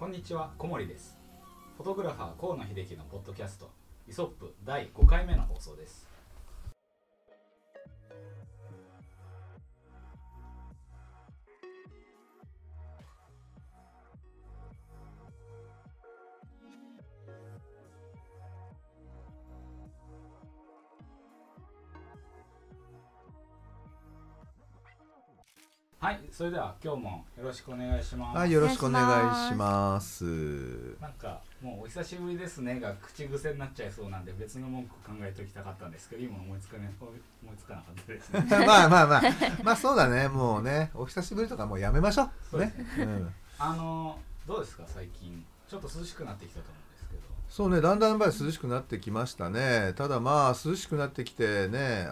こんにちは、小森です。フォトグラファー河野秀樹のポッドキャスト ISOP 第5回目の放送です。はい、それでは今日もよろしくお願いします。はい、よろしくお願いします。なんかもうお久しぶりですねが口癖になっちゃいそうなんで別の文句考えておきたかったんですけど今思いつかなかったですねまあそうだね、もうね、お久しぶりとかもうやめましょう。そうですね、うん、どうですか最近ちょっと涼しくなってきたと思うんですけど。そうね、だんだんやっぱり涼しくなってきましたね。ただまあ涼しくなってきてね、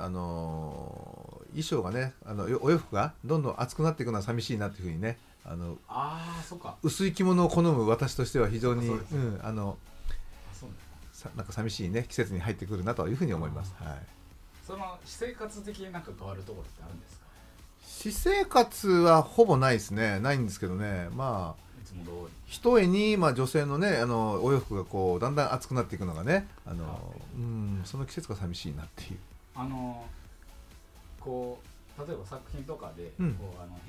衣装がね、お洋服がどんどん厚くなっていくのは寂しいなっていうふうにね、そうか、薄い着物を好む私としては非常になんか寂しいね季節に入ってくるなというふうに思います、はい。その私生活的になんか変わるところってあるんですか。私生活はほぼないですね。ないんですけどね、まあひとえに、まあ、女性のねお洋服がこうだんだん厚くなっていくのがね、その季節が寂しいなっていう。こう例えば作品とかで、こう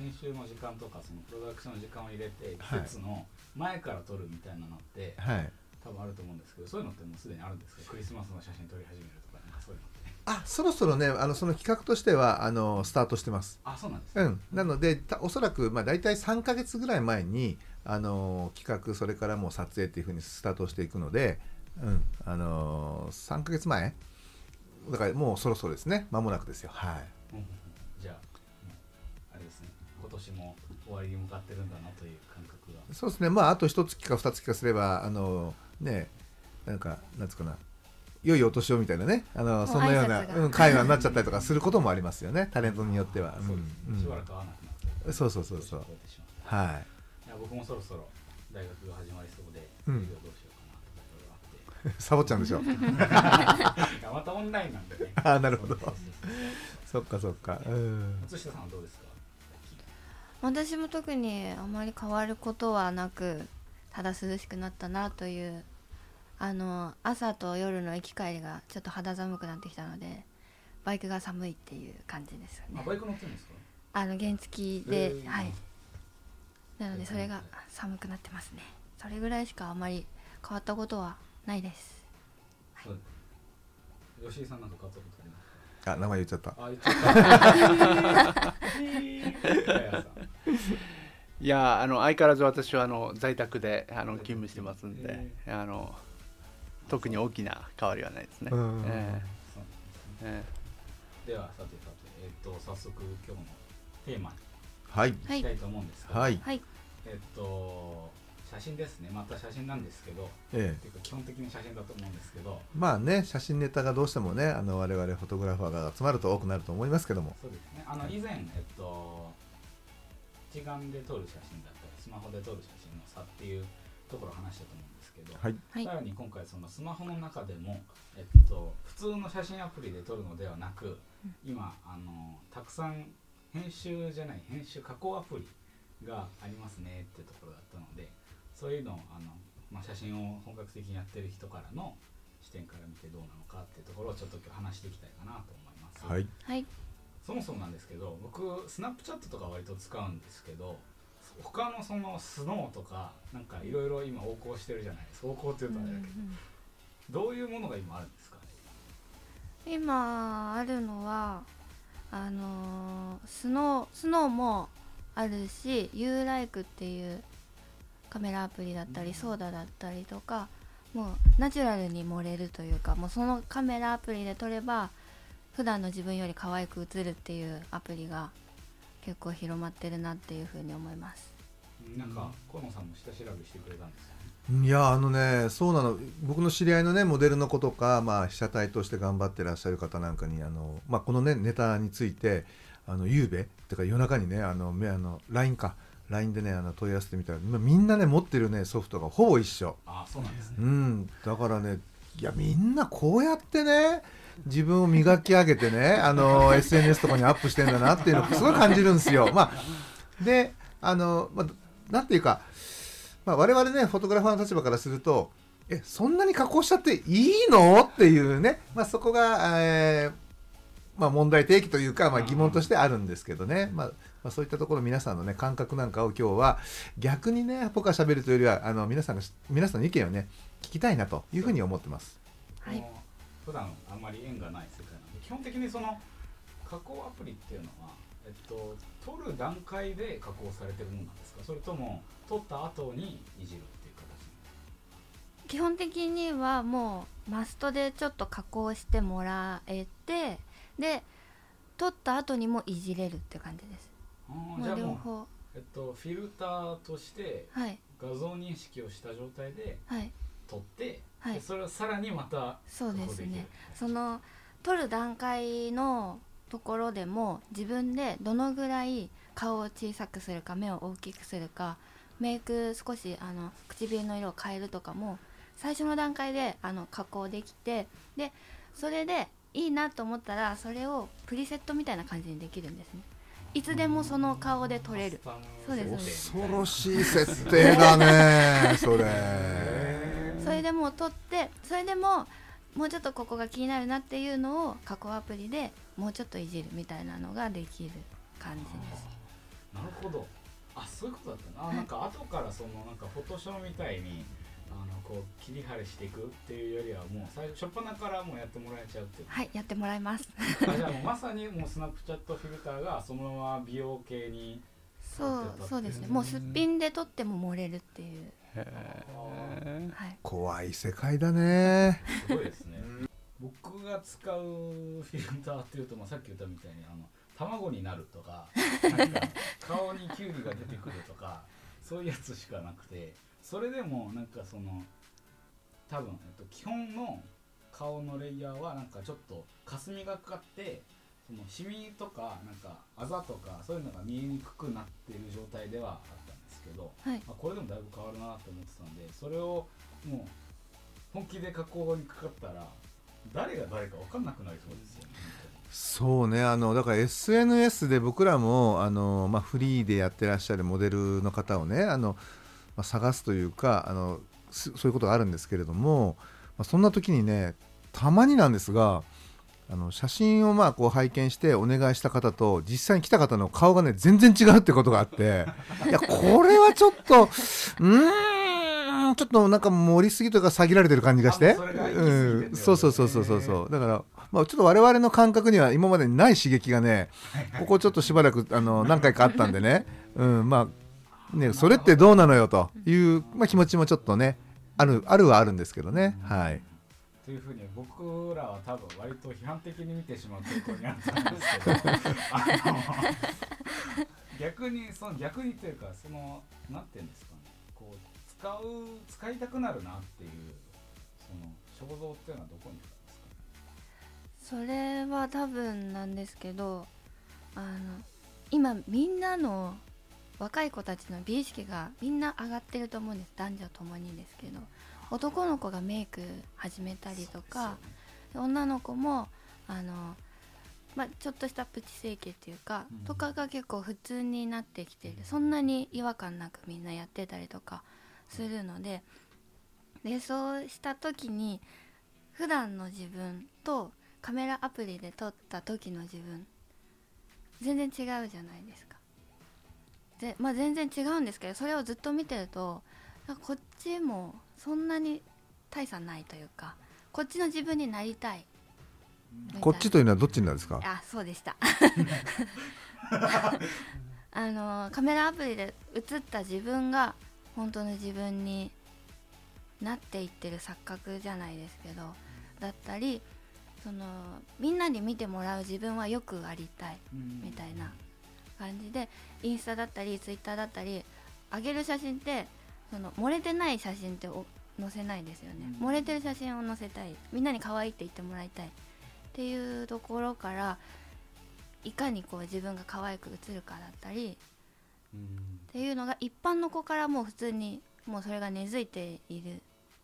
編集の時間とかそのプロダクションの時間を入れて季節の前から撮るみたいなのって、はい、多分あると思うんですけど、そういうのってもうすでにあるんですか。クリスマスの写真撮り始めるとか、なんかそういうのって。あ、そろそろね、その企画としてはスタートしてます。あ、そうなんですね、うん、なのでおそらく、まあ、大体3ヶ月ぐらい前に企画、それからもう撮影っていう風にスタートしていくので、うん、3ヶ月前だからもうそろそろですね、間もなくですよ、はい。じゃあ、あれですね、今年も終わりに向かってるんだなという感覚が。そうですね、まああと1月か2月かすれば良いお年をみたいなね、そんなような会話になっちゃったりとかすることもありますよねタレントによっては。そうです、うん、しばらく会わなくなって、そう、はい。いや僕もそろそろ大学が始まりそうで、授業どうしようかなとかいろいろあってサボっちゃうんでしょまたオンラインなんでね。あ、なるほどそっか、うん。松下さんはどうですか。私も特にあまり変わることはなく、ただ涼しくなったなという、朝と夜の行き帰りがちょっと肌寒くなってきたのでバイクが寒いっていう感じですよね。あ、バイク乗ってるんですか。原付で、はい。なのでそれが寒くなってますね。それぐらいしかあまり変わったことはないです、はい。吉井さんなんか変わったことあります。あ、名前言っちゃった。あ、言っちゃった。いや、相変わらず私は在宅で勤務してますんで、特に大きな変わりはないですね。ではさて、早速今日のテーマに行きたいと思うんですけど、はい、写真ですね。また写真なんですけど、っていうか基本的に写真だと思うんですけど、まあね、写真ネタがどうしてもね、我々フォトグラファーが集まると多くなると思いますけども。そうですね。以前、一眼で撮る写真だったりスマホで撮る写真の差っていうところを話したと思うんですけど、はい、さらに今回そのスマホの中でも、普通の写真アプリで撮るのではなく、今たくさん編集加工アプリがありますねっていうところだったので、そういうのを写真を本格的にやってる人からの視点から見てどうなのかっていうところをちょっと今日話していきたいかなと思います。はい。そもそもなんですけど、僕 Snapchat とか割と使うんですけど、他のその Snow とかなんかいろいろ今横行してるじゃないですか。横行っていうとあれだけど、どういうものが今あるんですかね。今あるのはSnow もあるし、 Ulike っていうカメラアプリだったり、ソーダだったりとか、もうナチュラルに盛れるというか、もうそのカメラアプリで撮れば普段の自分より可愛く写るっていうアプリが結構広まってるなっていうふうに思います。なんか河野さんも下調べしてくれたんですよね。いや、そうなの。僕の知り合いのねモデルの子とか、被写体として頑張ってらっしゃる方なんかにこのねネタについて夕べってか夜中にねLINE でね問い合わせてみたら、みんなね持ってるねソフトがほぼ一緒。あ、そうなんですね、うん、だからね、いや、みんなこうやってね自分を磨き上げてねSNS とかにアップしてんだなっていうのをすごい感じるんですよ。まあでなんていうか、まあ、我々ねフォトグラファーの立場からするとそんなに加工しちゃっていいのっていうね、まあ、そこが、まあ、問題提起というか、まあ、疑問としてあるんですけどね、まあまあ、そういったところ皆さんの、ね、感覚なんかを今日は逆にね僕が喋るというよりは皆さんの意見をね聞きたいなというふうに思ってます。はい、普段あんまり縁がない世界なので基本的にその加工アプリっていうのは、撮る段階で加工されてるものなんですか、それとも撮った後にいじるっていう形？基本的にはもうマストでちょっと加工してもらえて、で撮った後にもいじれるって感じです。じゃあもう両方、フィルターとして画像認識をした状態で撮って、はい、でそれをさらにまたそうですね、その撮る段階のところでも自分でどのぐらい顔を小さくするか目を大きくするかメイク少し唇の色を変えるとかも最初の段階で加工できて、でそれでいいなと思ったらそれをプリセットみたいな感じにできるんですね。いつでもその顔で撮れる。そうです、恐ろしい設定だねそれでも撮って、それでももうちょっとここが気になるなっていうのを加工アプリでもうちょっといじるみたいなのができる感じです。なるほど、あ、そういうことだったな。なんか後からそのなんかフォトショーみたいにこう切り張りしていくっていうよりはもう最初っ端からもうやってもらえちゃうっていう。はい、やってもらいます。じゃあもうまさにもうスナップチャットフィルターがそのまま美容系にそうですね、もうすっぴんで撮っても漏れるっていう。へ、はい、怖い世界だね。すごいですね僕が使うフィルターっていうと、まあ、さっき言ったみたいに卵になると か顔にキュウリが出てくるとかそういうやつしかなくて、それでもなんかその多分、基本の顔のレイヤーはなんかちょっと霞がかかってそのシミとかなんかあざとかそういうのが見えにくくなっている状態ではあったんですけど、はい、まあ、これでもだいぶ変わるなと思ってたんで、それをもう本気で加工にかかったら誰が誰か分かんなくなりそうですよね。そうね、だから SNS で僕らもまあ、フリーでやってらっしゃるモデルの方をねまあ、探すというかそういうことがあるんですけれども、まあ、そんな時にねたまになんですが写真をまあこう拝見してお願いした方と実際に来た方の顔がね全然違うってことがあっていやこれはちょっとちょっとなんか盛りすぎというか下げられてる感じがして、うん、そうだから、まあ、ちょっと我々の感覚には今までにない刺激がねここちょっとしばらく何回かあったんでね、うん、まあねそれってどうなのよという、まあ、気持ちもちょっとねあるはあるんですけどね、はい、というふうに僕らは多分割と批判的に見てしまう傾向にあったんですけど逆にというかそのなんていうんですかね、こう使いたくなるなっていうその肖像っていうのはどこにあるんですかね。それは多分なんですけど今みんなの若い子たちの美意識がみんな上がってると思うんです。男女ともにですけど男の子がメイク始めたりとか、ね、女の子もまあ、ちょっとしたプチ整形っていうか、うん、とかが結構普通になってきている。そんなに違和感なくみんなやってたりとかするので、うん、でそうした時に普段の自分とカメラアプリで撮った時の自分全然違うじゃないですか。で、まあ、全然違うんですけどそれをずっと見てるとこっちもそんなに大差ないというかこっちの自分になりたい。こっちというのはどっちになるんですか。あ、そうでしたカメラアプリで映った自分が本当の自分になっていってる錯覚じゃないですけどだったりみんなに見てもらう自分はよくありたいみたいな感じでインスタだったりツイッターだったり上げる写真って漏れてない写真って載せないですよね。漏れてる写真を載せたい、みんなに可愛いって言ってもらいたいっていうところからいかにこう自分が可愛く映るかだったりっていうのが一般の子からもう普通にもうそれが根付いている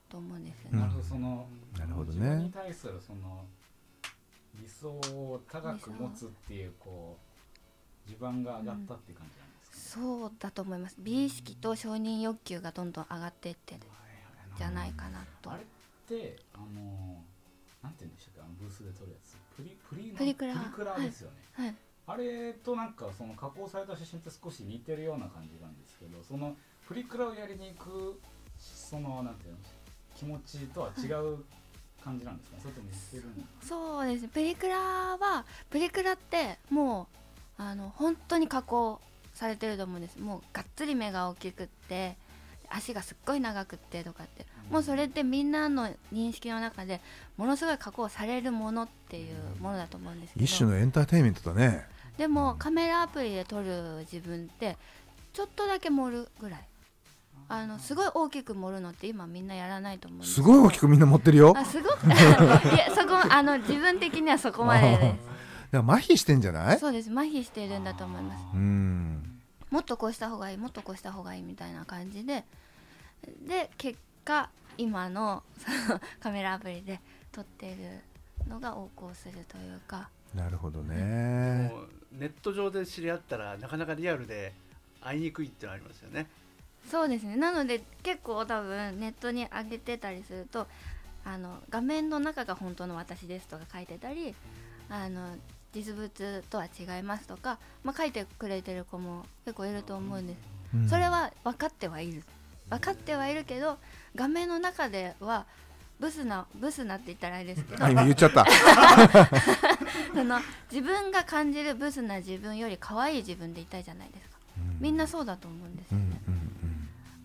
と思うんですよね。なるほど、なるほどね。自分に対する理想を高く持つっていうこう地盤が上がったっていう感じなんですかね。そうだと思います。美意識と承認欲求がどんどん上がっていってるじゃないかなと。あれってなんて言うんでしたっけ、ブースで撮るやつ、プリクラですよね、はいはい、あれとなんかその加工された写真って少し似てるような感じなんですけど、そのプリクラをやりに行くそのなんていうの気持ちとは違う感じなんですか、それとも似てるのか。そうですね、プリクラってもう本当に加工されてると思うんです。もうがっつり目が大きくって足がすっごい長くってとかって、もうそれってみんなの認識の中でものすごい加工されるものっていうものだと思うんですけど、一種のエンターテインメントだね。でもカメラアプリで撮る自分ってちょっとだけ盛るぐらい、すごい大きく盛るのって今みんなやらないと思うんです。すごい大きくみんな盛ってるよ。あ、すごくいや、そこ自分的にはそこまでです。麻痺してんじゃない。そうです、麻痺してるんだと思います。うん、もっとこうした方がいい、もっとこうした方がいいみたいな感じで結果今のカメラアプリで撮っているのが横行するというか。なるほどね。もうネット上で知り合ったらなかなかリアルで会いにくいってのありますよね。そうですね。なので結構多分ネットに上げてたりすると画面の中が本当の私ですとか書いてたり、実物とは違いますとか、書いてくれてる子も結構いると思うんです、うん、それは分かってはいるけど画面の中ではブスなって言ったらあれですけど、今言っちゃった自分が感じるブスな自分より可愛い自分でいたいじゃないですか、うん、みんなそうだと思うんですよね、うんうん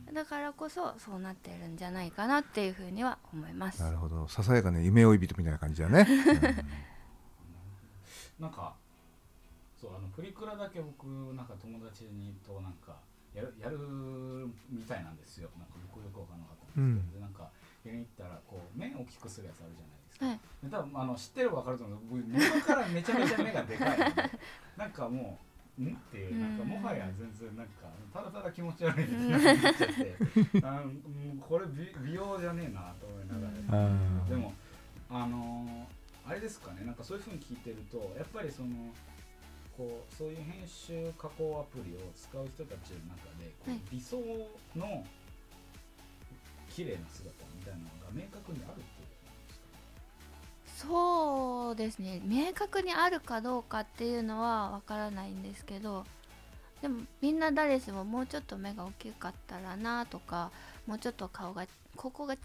うん、だからこそそうなってるんじゃないかなっていうふうには思います。なるほど、ささやかね、夢追い人みたいな感じだね、うんなんかそうプリクラだけ僕なんか友達にとなんかやるみたいなんですよ。なんか僕よく分からなかったんですけど、うん、なんかやりに行ったらこう目を大きくするやつあるじゃないですか、はい、で多分知ってれば分かると思うんですけど、僕元からめちゃめちゃ目がでかいのでなんかもうんっていう、なんかもはや全然なんかただただ気持ち悪いみたいになっちゃってこれ美容じゃねえなと思いながら、うん、でもあれですかね、なんかそういう風に聞いてるとやっぱりそういう編集加工アプリを使う人たちの中でこう、はい、理想の綺麗な姿みたいなのが明確にあるっていうことですかね。そうですね、明確にあるかどうかっていうのはわからないんですけど、でもみんな誰しももうちょっと目が大きかったらなとか、もうちょっと顔がここが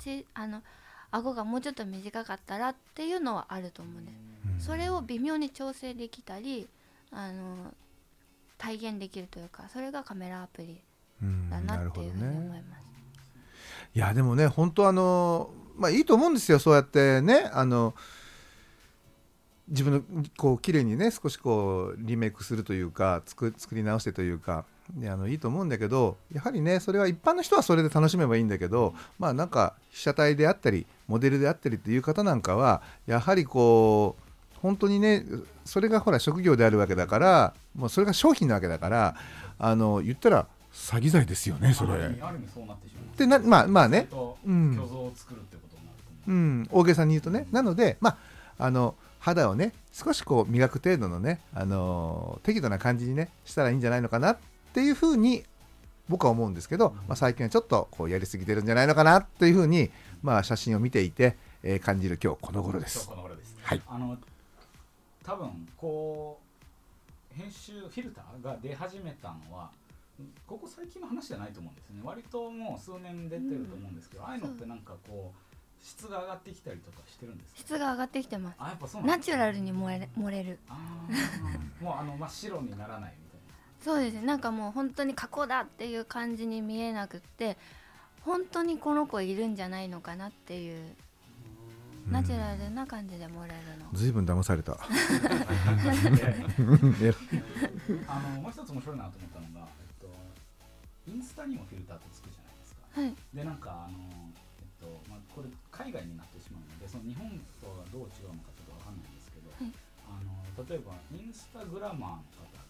顎がもうちょっと短かったらっていうのはあると思うんです、うん、それを微妙に調整できたり体現できるというか、それがカメラアプリだなっていうふうに思います、ね、いやでもね本当いいと思うんですよ。そうやってね自分のこう綺麗にね少しこうリメイクするというか作り直してというかいいと思うんだけど、やはりねそれは一般の人はそれで楽しめばいいんだけど、なんか被写体であったりモデルであったりっていう方なんかはやはりこう本当にねそれがほら職業であるわけだから、もうそれが商品なわけだから、言ったら詐欺罪ですよねそれ。ある意味そうなってしまう。でまあね、うん、虚像を作るってことになると思う、うん、大げさに言うとね、なので肌をね少しこう磨く程度のね適度な感じにねしたらいいんじゃないのかなっていうふうに僕は思うんですけど、最近はちょっとこうやりすぎてるんじゃないのかなっていうふうに、写真を見ていて、感じる今日この頃です。はい、多分こう編集フィルターが出始めたのはここ最近の話じゃないと思うんですね。割ともう数年出てると思うんですけど、ああいうのってなんかこう質が上がってきたりとかしてるんですか。質が上がってきてます。あ、やっぱそうなんですね。ナチュラルに漏れるもう真っ白にならないみたいな。そうですね、なんかもう本当に加工だっていう感じに見えなくって、本当にこの子いるんじゃないのかなっていうナチュラルな感じで漏れるの。ずいぶん騙されたもう一つ面白いなと思ったのが、インスタにもフィルターってつくじゃないですか、はい、でなんかこれ海外になってしまうのでその日本とはどう違うのかちょっとわかんないんですけど、はい、例えばインスタグラマーの方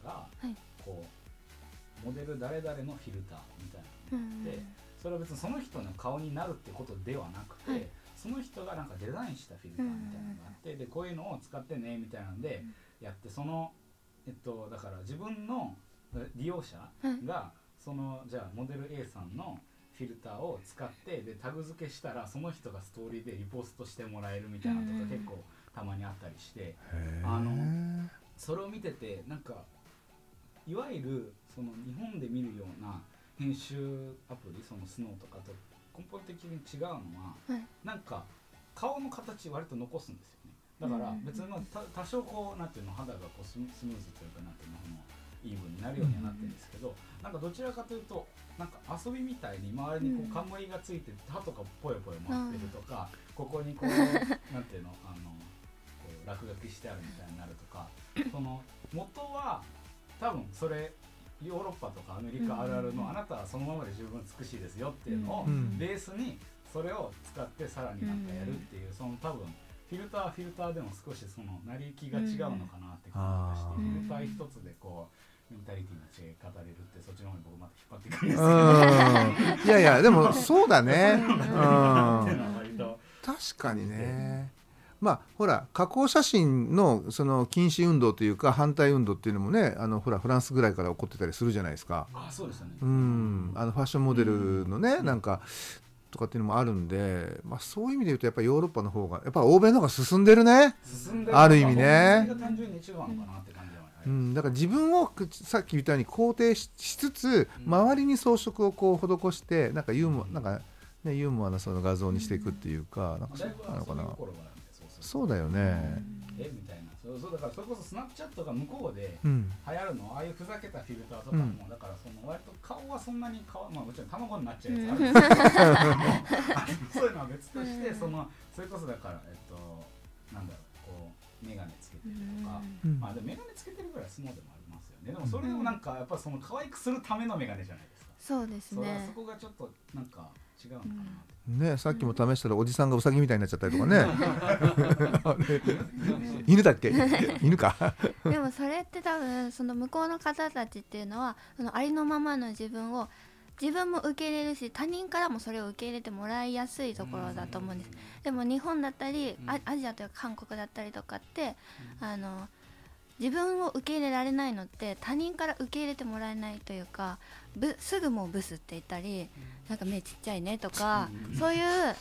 が、はい、こうモデル誰々のフィルターみたいなのがあって、それは別にその人の顔になるってことではなくて、はい、その人がなんかデザインしたフィルターみたいなのがあって、でこういうのを使ってねみたいなのでやって、だから自分の利用者がそのじゃあモデル A さんのフィルターを使ってでタグ付けしたらその人がストーリーでリポストしてもらえるみたいなとか結構たまにあったりしてそれを見ててなんかいわゆるその日本で見るような編集アプリその Snow とかと根本的に違うのは、はい、なんか顔の形割と残すんですよね。だから別に多少こうなんていうの肌がこうスムーズというかなんていうのイーブンになるようにはなってるんですけど、うん、なんかどちらかというとなんか遊びみたいに周りにこう冠がついて歯とかぽよぽよ回ってるとか、うん、ここにこうなんていうのこう落書きしてあるみたいになるとかその元は多分それヨーロッパとかアメリカあるあるのあなたはそのままで十分美しいですよっていうのをベースにそれを使ってさらになんかやるっていうその多分フィルターはフィルターでも少しその成り行きが違うのかなって感じがしてフィルター一つでこうメンタリティの違い語れるってそっちの方に僕また引っ張っていくんですけどいやいやでもそうだね確かにねまあ、ほら加工写真 の禁止運動というか反対運動っていうのもねほらフランスぐらいから起こってたりするじゃないですか。あ、そうですよね。うんファッションモデルのねなんかとかっていうのもあるんで、まあ、そういう意味で言うとやっぱりヨーロッパの方がやっぱ欧米の方が進んでるね。進んでるある意味ね。単純に一番かなって感じはね。うん、だから自分をさっき言ったように肯定 しつつ周りに装飾をこう施してなんかユーモア、なんかね、ユーモアなその画像にしていくっていうか、なんかそうなのかな。そうだよね。みたいな。そうだからそれこそスナップチャットが向こうで流行るの、ああいうふざけたフィルターとかも、だからその割と顔はそんなにまあもちろん卵になっちゃうやつあるんですけど、そういうのは別としてそれこそだからなんだろうこうメガネつけてるとか、まあでもメガネつけてるぐらいスノーでもありますよね。でもそれでもなんかやっぱその可愛くするためのメガネじゃないですか。そうですね。そこがちょっとなんか。違うのかなね、さっきも試したらおじさんがウサギみたいになっちゃったりとかね犬だっけ犬かでもそれって多分その向こうの方たちっていうのはそのありのままの自分も受け入れるし他人からもそれを受け入れてもらいやすいところだと思うんです。でも日本だったりアジアというか韓国だったりとかって自分を受け入れられないのって他人から受け入れてもらえないというかすぐもうブスって言ったりなんか目ちっちゃいねとかそういう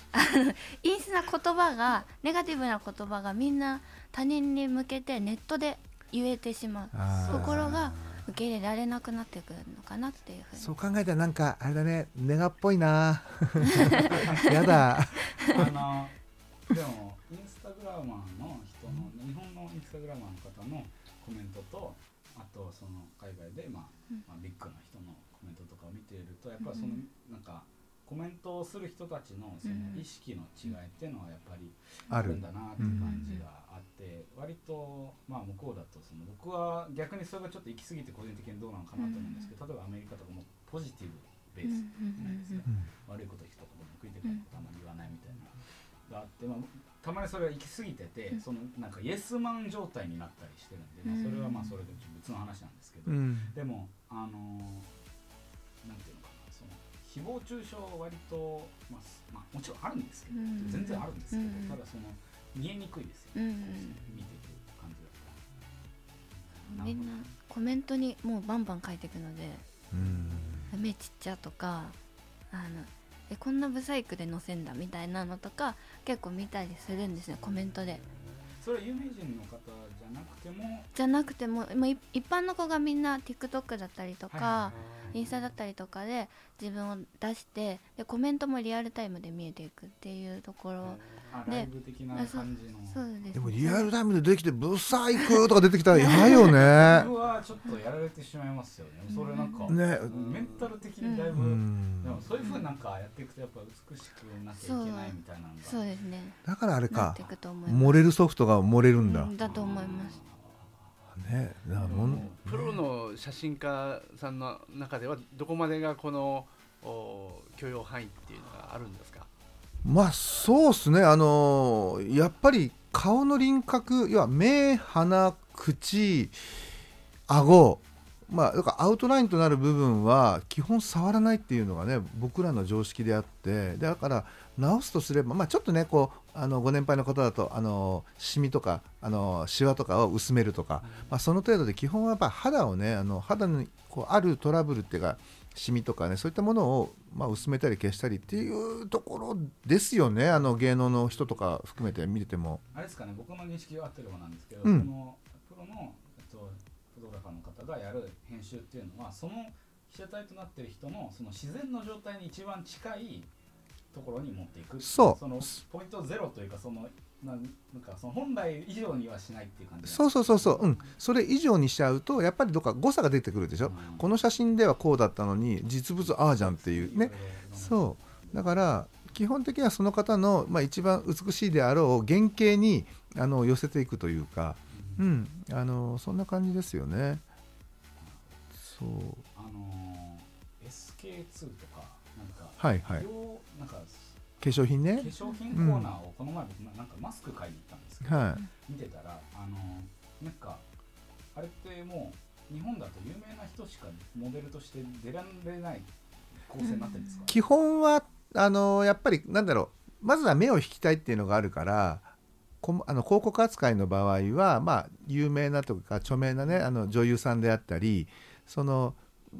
陰湿な言葉がネガティブな言葉がみんな他人に向けてネットで言えてしまうところが受け入れられなくなってくるのかなっていうふうにそう考えたらなんかあれだねネガっぽいなやだでもインスタグラマーの人の日本のインスタグラマーの方のコメントとあとその海外でまあビッグな人のコメントとかを見ているとやっぱそのなんかコメントをする人たちのその意識の違いっていうのはやっぱりあるんだなっていう感じがあって割とまあ向こうだとその僕は逆にそれがちょっと行き過ぎて個人的にどうなのかなと思うんですけど例えばアメリカとかもポジティブベースないですね悪いこと一言も食いてくないことあんまり言わないみたいながあってまあたまにそれは行き過ぎてて、そのなんかイエスマン状態になったりしてるんで、まあ、それはまあそれで別の話なんですけど、でもなんていうのかなその誹謗中傷は割と、まあ、もちろんあるんですけど、全然あるんですけど、ただその見えにくいですよね、見てて感じだったらみんなコメントにもうバンバン書いていくので、目ちっちゃとかこんなブサイクで載せんだみたいなのとか結構見たりするんですねコメントで。それは有名人の方じゃなくてももう一般の子がみんな TikTok だったりとか、インスタだったりとかで自分を出してでコメントもリアルタイムで見えていくっていうところでライブ的な感じのそうです。でもリアルタイムでできてブサイクとか出てきたらやばいよね僕はちょっとやられてしまいますよねそれなんか、メンタル的にだいぶ、でもそういう風になんかやっていくとやっぱ美しくなきゃいけないみたいなのがそうですねだからあれか盛れるソフトが盛れるんだ、だと思いますね、プロの写真家さんの中ではどこまでがこの許容範囲っていうのがあるんですか。まあそうですねやっぱり顔の輪郭要は目鼻口顎まあ、だからアウトラインとなる部分は基本触らないっていうのがね僕らの常識であって、だから直すとすれば、まあ、ちょっとねこうご年配の方だとシミとかシワとかを薄めるとか、まあ、その程度で基本はやっぱ肌をね肌にこうあるトラブルっていうかシミとかねそういったものをまあ薄めたり消したりっていうところですよね。芸能の人とか含めて見ててもあれですかね、僕の認識は合ってる方なんですけど、このプロのフォトグラファーの方がやる編集っていうのはその被写体となっている人のその自然の状態に一番近いところに持っていく、そのポイントゼロというかなんかその本来以上にはしないっていう感じ。そう、うん、それ以上にしちゃうとやっぱりどっか誤差が出てくるでしょ、うん、この写真ではこうだったのに実物ああじゃんっていうね。そうだから基本的にはその方の、まあ、一番美しいであろう原型に寄せていくというか、うん、そんな感じですよね。そうSK-II とかはいはい、なんか化粧品ね、化粧品コーナーをこの前僕なんかマスク買いに行ったんですけど、はい、見てたらなんかあれってもう日本だと有名な人しかモデルとして出られない構成になってるんですか、ね、基本はやっぱりなんだろう、まずは目を引きたいっていうのがあるから、広告扱いの場合は、まあ、有名なとか著名なね女優さんであったり、その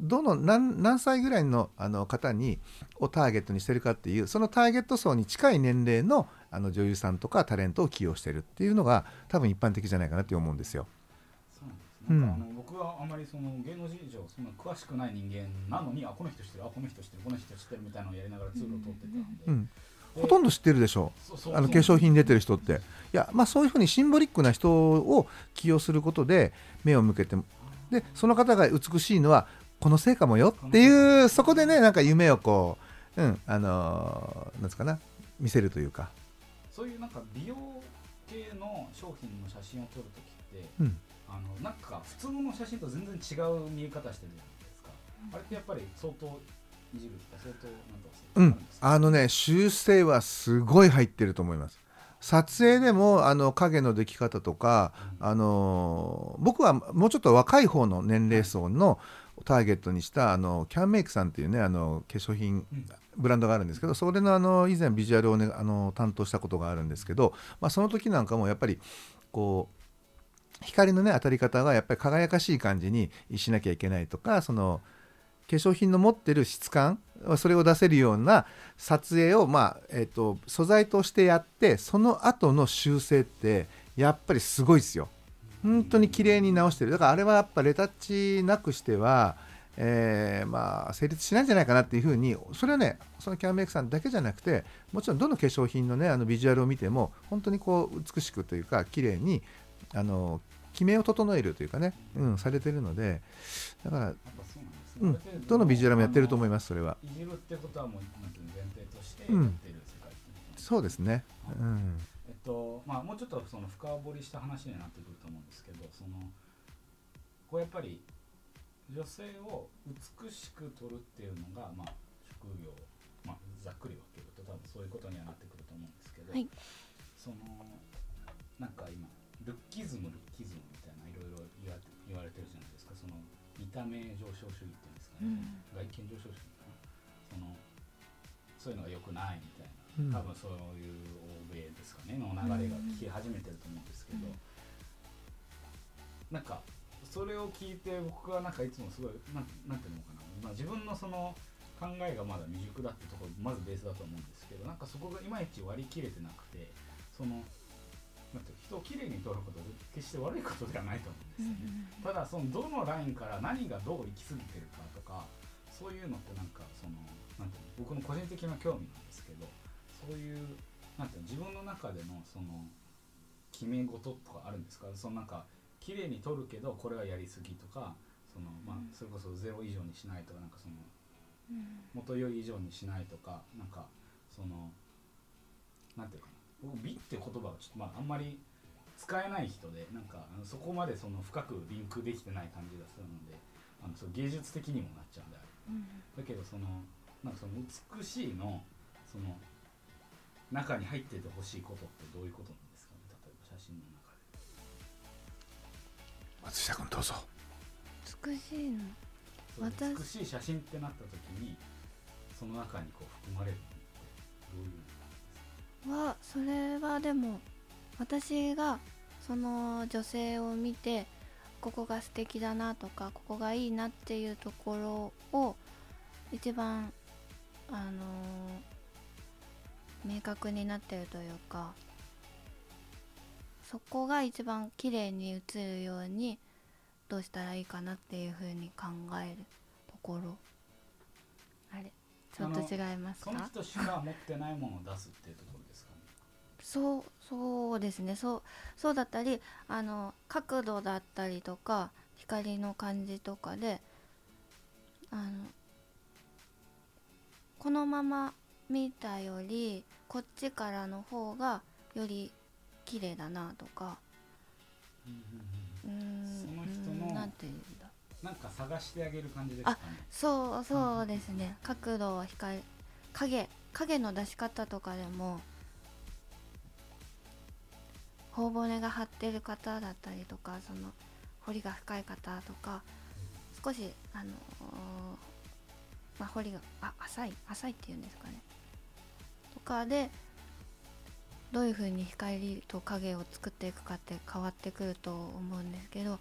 何歳ぐらいの方をターゲットにしてるかっていう、そのターゲット層に近い年齢の女優さんとかタレントを起用してるっていうのが多分一般的じゃないかなって思うんですよ。そうなんです、ね、僕はあまりその芸能事情そんな詳しくない人間なのに、あこの人知ってる、あこの人知ってる、この人知ってるみたいなのをやりながらツールを通ってたんで、ほとんど知ってるでしょう、化粧品出てる人って。いや、まあ、そういうふうにシンボリックな人を起用することで目を向けて、でその方が美しいのはこの成果もよっていう、そこでねなんか夢をこう、なんですかな、見せるというか。そういうなんか美容系の商品の写真を撮るときって、なんか普通の写真と全然違う見え方してるじゃないですか、あれってやっぱり相当いじるとか相当なんかですか、修正はすごい入ってると思います。撮影でも影の出来方とか、僕はもうちょっと若い方の年齢層のターゲットにしたキャンメイクさんっていうね化粧品ブランドがあるんですけど、それの以前ビジュアルをね担当したことがあるんですけど、まあ、その時なんかもやっぱりこう光のね当たり方がやっぱり輝かしい感じにしなきゃいけないとか、その化粧品の持ってる質感、それを出せるような撮影を、まあ素材としてやって、その後の修正ってやっぱりすごいですよ。本当に綺麗に直してる。だからあれはやっぱレタッチなくしては、まあ成立しないんじゃないかなっていうふうに、それはねそのキャンメイクさんだけじゃなくて、もちろんどの化粧品のねビジュアルを見ても本当にこう美しくというか綺麗に決めを整えるというかね、されてるので、だからどのビジュアルもやってると思います。それはいじるってことはもう前提としてやってる世界っていう、そうですね、まあ、もうちょっとその深掘りした話になってくると思うんですけど、そのこうやっぱり女性を美しく撮るっていうのが、まあ、職業、まあ、ざっくり分けると多分そういうことにはなってくると思うんですけど、はい、そのなんか今ルッキズムみたいないろいろ言われてるじゃないですか。その見た目上昇主義っていうんですかね、外見上昇主義かな、そういうのが良くないみたいな、多分そういう欧米ですかねの流れが消え始めてると思うんですけど、なんかそれを聞いて僕はなんかいつもすごいなんていうのかな、まあ、自分のその考えがまだ未熟だってところまずベースだと思うんですけど、なんかそこがいまいち割り切れてなくて、その人をきれいに撮ることは決して悪いことではないと思うんですよね。ただそのどのラインから何がどう行き過ぎてるかとか、そういうのってなんかそのなんていうの、僕の個人的な興味なんですけど、そういうなんていうの、自分の中でのその決め事とかあるんですか。そのなんかきれいに撮るけどこれはやり過ぎとか、そのまあそれこそゼロ以上にしないとか、なんかその元より以上にしないとか、なんかそのなんていうかな。美って言葉はちょっと、まあ、あんまり使えない人で、なんかそこまでその深くリンクできてない感じがするので、その芸術的にもなっちゃうんである、だけどそのなんかその美しいのその中に入っててほしいことってどういうことなんですかね、例えば写真の中で。松下君どうぞ。美しいの。私美しい写真ってなった時にその中にこう含まれるってどういうのなんですか？はそれはでも私がその女性を見てここが素敵だなとかここがいいなっていうところを一番明確になってるというか、そこが一番綺麗に映るようにどうしたらいいかなっていうふうに考えるところ。あれちょっと違いますか？その人しか持ってないものを出すっていうところですかね。そうですね。そうだったり角度だったりとか光の感じとかでこのまま見たよりこっちからの方がより綺麗だなとか、その人のなんていうんだ、なんか探してあげる感じですかね。そうですね。角度、光、影の出し方とかでも頬骨が張ってる方だったりとか、その彫りが深い方とか、少し彫りが浅いっていうんですかねとかで、どういう風に光と影を作っていくかって変わってくると思うんですけど、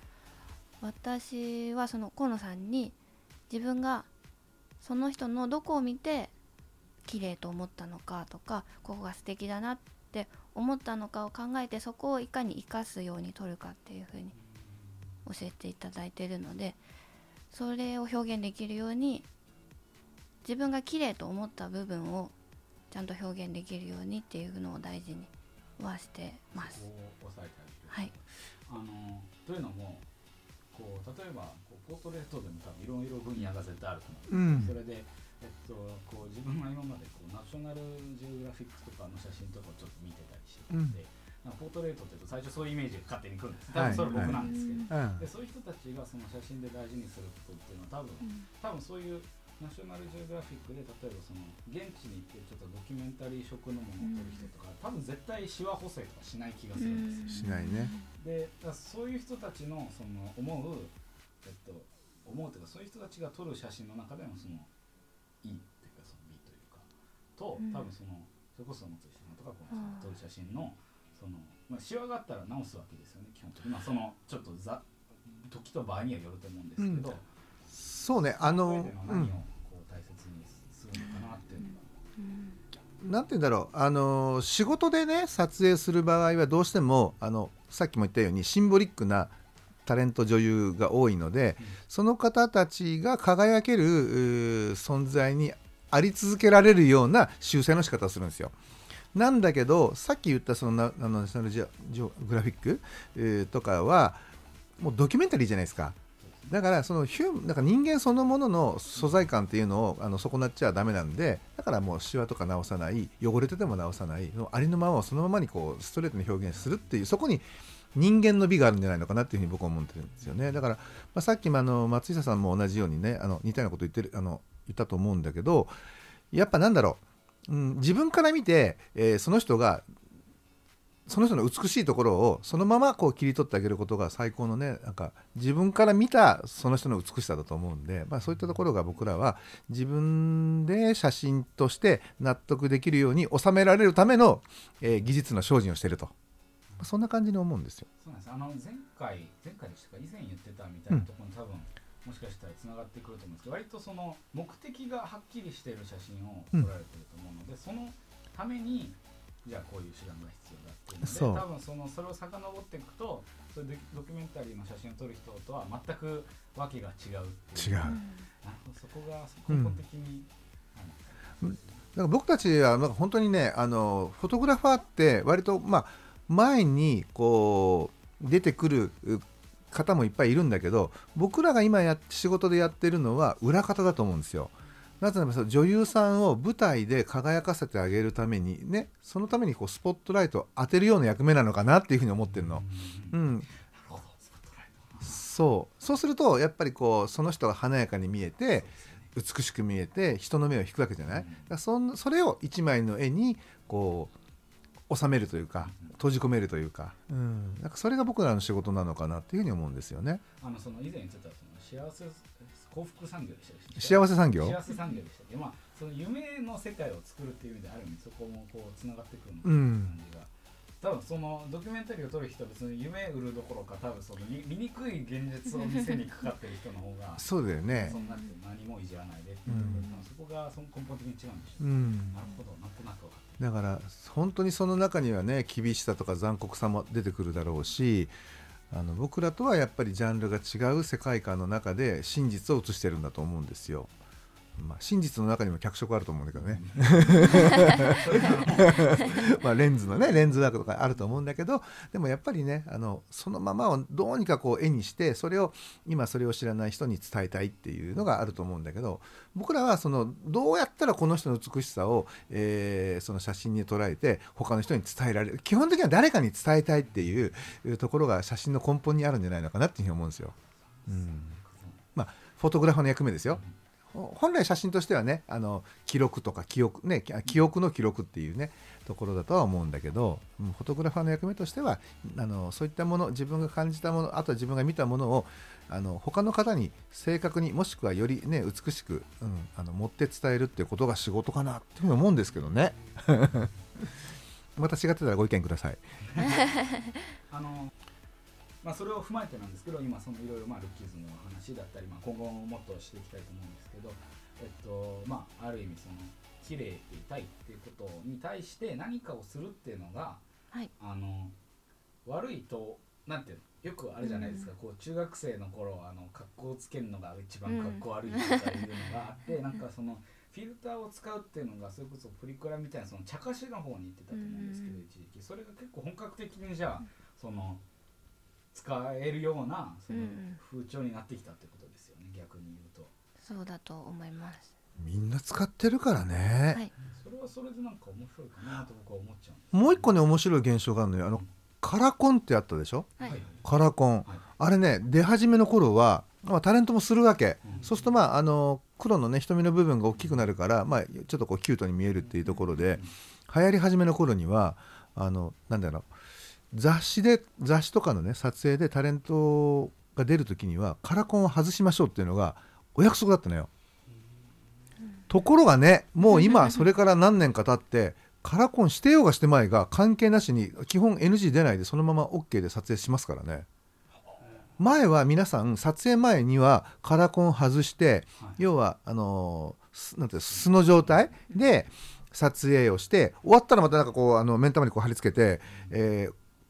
私はその河野さんに自分がその人のどこを見て綺麗と思ったのかとか、ここが素敵だなって思ったのかを考えて、そこをいかに生かすように撮るかっていう風に教えていただいているので、それを表現できるように自分が綺麗と思った部分をちゃんと表現できるようにっていうのを大事にはしてます。ここを抑えてあげる、はい、というのもこう例えばこうポートレートでも多分いろいろ分野が絶対あると思う、それで、こう自分が今までこうナショナルジオグラフィックとかの写真とかをちょっと見てたりしてたので、なんかポートレートって言うと最初そういうイメージが勝手にくるんです。多分それ僕なんですけど、でそういう人たちがその写真で大事にすることっていうのは多分そういうナショナルジオグラフィックで、例えばその現地に行ってちょっとドキュメンタリー色のものを撮る人とか、多分絶対シワ補正とかしない気がするんですよ、しないね。でそういう人たちのその思うというか、そういう人たちが撮る写真の中でもそのいいというかその美というかと、多分そのそれこそ松井さんとかこの撮る写真のその、シワがあったら直すわけですよね、基本的に。そのちょっと時と場合にはよると思うんですけど、そうね、何をこう大切にするのかなっていうのが、なんて言うんだろう、仕事でね撮影する場合はどうしてもさっきも言ったようにシンボリックなタレント女優が多いので、その方たちが輝ける存在にあり続けられるような修正の仕方をするんですよ。なんだけどさっき言ったそのナショナルジオグラフィック、とかはもうドキュメンタリーじゃないですか。だからそのなんか人間そのものの素材感っていうのを損なっちゃダメなんで、だからもうシワとか直さない、汚れてても直さない、ありのままをそのままにこうストレートに表現するっていう、そこに人間の美があるんじゃないのかなっていうふうに僕は思ってるんですよね。だから、さっきも松下さんも同じようにね似たようなこと言ったと思うんだけど、やっぱなんだろう、自分から見て、その人の美しいところをそのままこう切り取ってあげることが最高のね、なんか自分から見たその人の美しさだと思うんで、そういったところが僕らは自分で写真として納得できるように収められるための、技術の精進をしていると、そんな感じに思うんですよ。そうなんです。前回でしたか、以前言ってたみたいなところに多分、もしかしたらつながってくると思うんですけど、割とその目的がはっきりしている写真を撮られていると思うので、そのためにじゃあこういう手段が必要だっていうので、それを遡っていくと、そういうドキュメンタリーの写真を撮る人とは全く訳が違うっていう。違う。そこが根本的に、なんか僕たちはなんか本当にね、フォトグラファーって割と前にこう出てくる方もいっぱいいるんだけど、僕らが今仕事でやってるのは裏方だと思うんですよ。なぜならば女優さんを舞台で輝かせてあげるためにね、そのためにこうスポットライトを当てるような役目なのかなっていうふうに思ってるの。そうするとやっぱりこうその人が華やかに見えて美しく見えて人の目を引くわけじゃない。だからそれを一枚の絵にこう収めるというか閉じ込めるというか、なんかそれが僕らの仕事なのかなっていうふうに思うんですよね。その以前言ってたその幸福産業でした。幸せ産業でしたっけ。まあその夢の世界を作るっていう意味である意味そこもこうつながってくるの感じが、多分そのドキュメンタリーを撮る人は別に夢売るどころか、多分その醜い現実を見せにかかってる人の方がそうだよね。そんな何もいじらないでっていう、そこがその根本的に違うんでしょう、なるほど、なんとなく分かって。だから本当にその中にはね、厳しさとか残酷さも出てくるだろうし、僕らとはやっぱりジャンルが違う世界観の中で真実を映してるんだと思うんですよ。まあ、真実の中にも脚色あると思うんだけどねまあレンズだとかあると思うんだけど、でもやっぱりね、そのままをどうにかこう絵にして、それを今それを知らない人に伝えたいっていうのがあると思うんだけど、僕らはそのどうやったらこの人の美しさを、その写真に捉えて他の人に伝えられる、基本的には誰かに伝えたいっていうところが写真の根本にあるんじゃないのかなっていうふうに思うんですよ、まあ、フォトグラファーの役目ですよ。本来写真としてはね、記録とか記憶の記録っていうねところだとは思うんだけど、フォトグラファーの役目としてはそういったもの、自分が感じたもの、あとは自分が見たものを他の方に正確に、もしくはよりね美しく、持って伝えるっていうことが仕事かなっていうふうに思うんですけどねまた違ってたらご意見くださいまあ、それを踏まえてなんですけど、今そのいろいろルッキーズの話だったり、今後もっとしていきたいと思うんですけど、まあある意味その綺麗でいたいっていうことに対して何かをするっていうのが、はい、悪いとなんていうの、よくあれじゃないですか、こう中学生の頃格好つけるのが一番格好悪いとかいうのがあって、なんかそのフィルターを使うっていうのが、それこそプリクラみたいなその茶化しの方に行ってたと思うんですけど、一時期それが結構本格的にじゃあその使えるようなその風潮になってきたってことですよね、逆に言うと。そうだと思います。みんな使ってるからね、はい、それはそれでなんか面白いかなと僕は思っちゃうんです。もう一個ね面白い現象があるのよ、カラコンってあったでしょ、はい、カラコン、はい、あれね出始めの頃は、タレントもするわけ、そうすると黒のね瞳の部分が大きくなるから、ちょっとこうキュートに見えるっていうところで、流行り始めの頃にはなんだろう、雑誌とかのね撮影でタレントが出るときにはカラコンを外しましょうっていうのがお約束だったのよ、ところがねもう今それから何年か経ってカラコンしてようがしてまいが関係なしに基本 NG 出ないでそのまま OK で撮影しますからね。前は皆さん撮影前にはカラコン外して、はい、要はなんて素の状態で撮影をして終わったらまたなんかこう目ん玉にこう貼り付けて、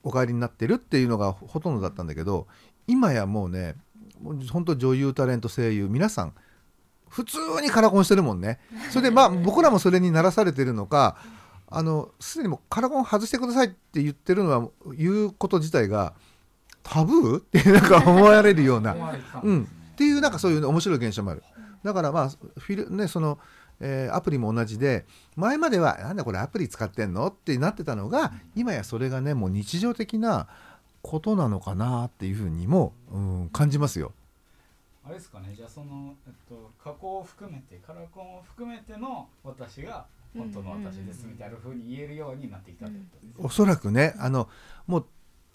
お帰りになってるっていうのがほとんどだったんだけど、今やもうね本当女優タレント声優皆さん普通にカラコンしてるもんね。それで僕らもそれに慣らされてるのか、すでにもうカラコン外してくださいって言ってるのは言うこと自体がタブーってなんか思われるようなっていうなんかそういう面白い現象もある。だからそのアプリも同じで、前まではなんだこれアプリ使ってんのってなってたのが、今やそれがねもう日常的なことなのかなっていうふうにも感じますよ。あれですかね、じゃあその、加工を含めてカラコンを含めての私が本当の私ですみたいなふうに言えるようになってきたってことです、おそらくね。もう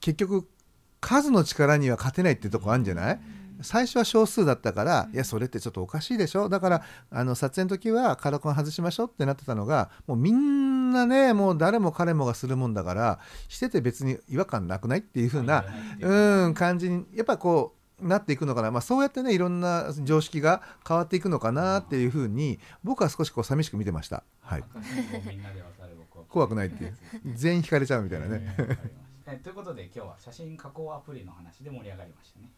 結局数の力には勝てないってとこあるんじゃない？最初は少数だったから、いやそれってちょっとおかしいでしょ、だから撮影の時はカラコン外しましょうってなってたのが、もうみんなねもう誰も彼もがするもんだからしてて別に違和感なくないっていう風な感じにやっぱこうなっていくのかな、そうやってねいろんな常識が変わっていくのかなっていう風に僕は少しこう寂しく見てました、はい、怖くないっていう全員惹かれちゃうみたいなねということで今日は写真加工アプリの話で盛り上がりましたね。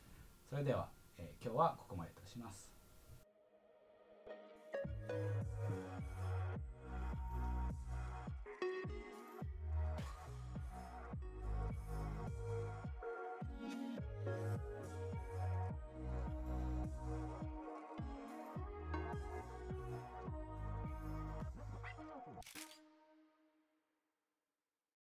それでは、今日はここまでとします。